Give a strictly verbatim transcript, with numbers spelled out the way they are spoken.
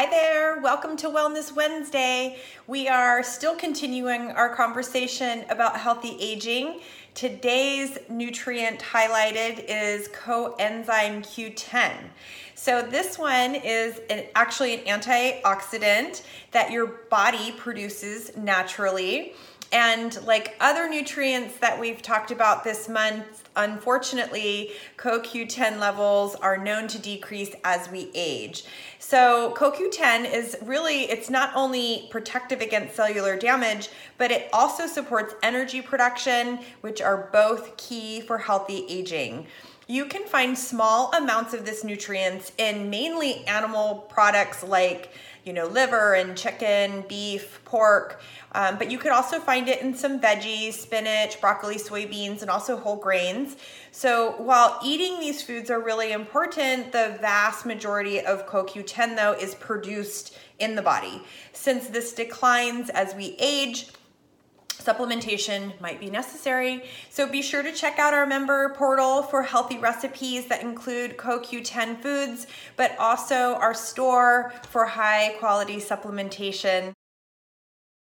Hi there, welcome to Wellness Wednesday. We are still continuing our conversation about healthy aging. Today's nutrient highlighted is coenzyme Q ten. So this one is an, actually an antioxidant that your body produces naturally. And like other nutrients that we've talked about this month, unfortunately, co Q ten levels are known to decrease as we age. So co Q ten is really, it's not only protective against cellular damage, but it also supports energy production, which are both key for healthy aging. You can find small amounts of this nutrients in mainly animal products like, you know, liver and chicken, beef, pork, um, but you could also find it in some veggies, spinach, broccoli, soybeans, and also whole grains. So while eating these foods are really important, the vast majority of co Q ten, though, is produced in the body. Since this declines as we age, supplementation might be necessary. So be sure to check out our member portal for healthy recipes that include co Q ten foods, but also our store for high quality supplementation.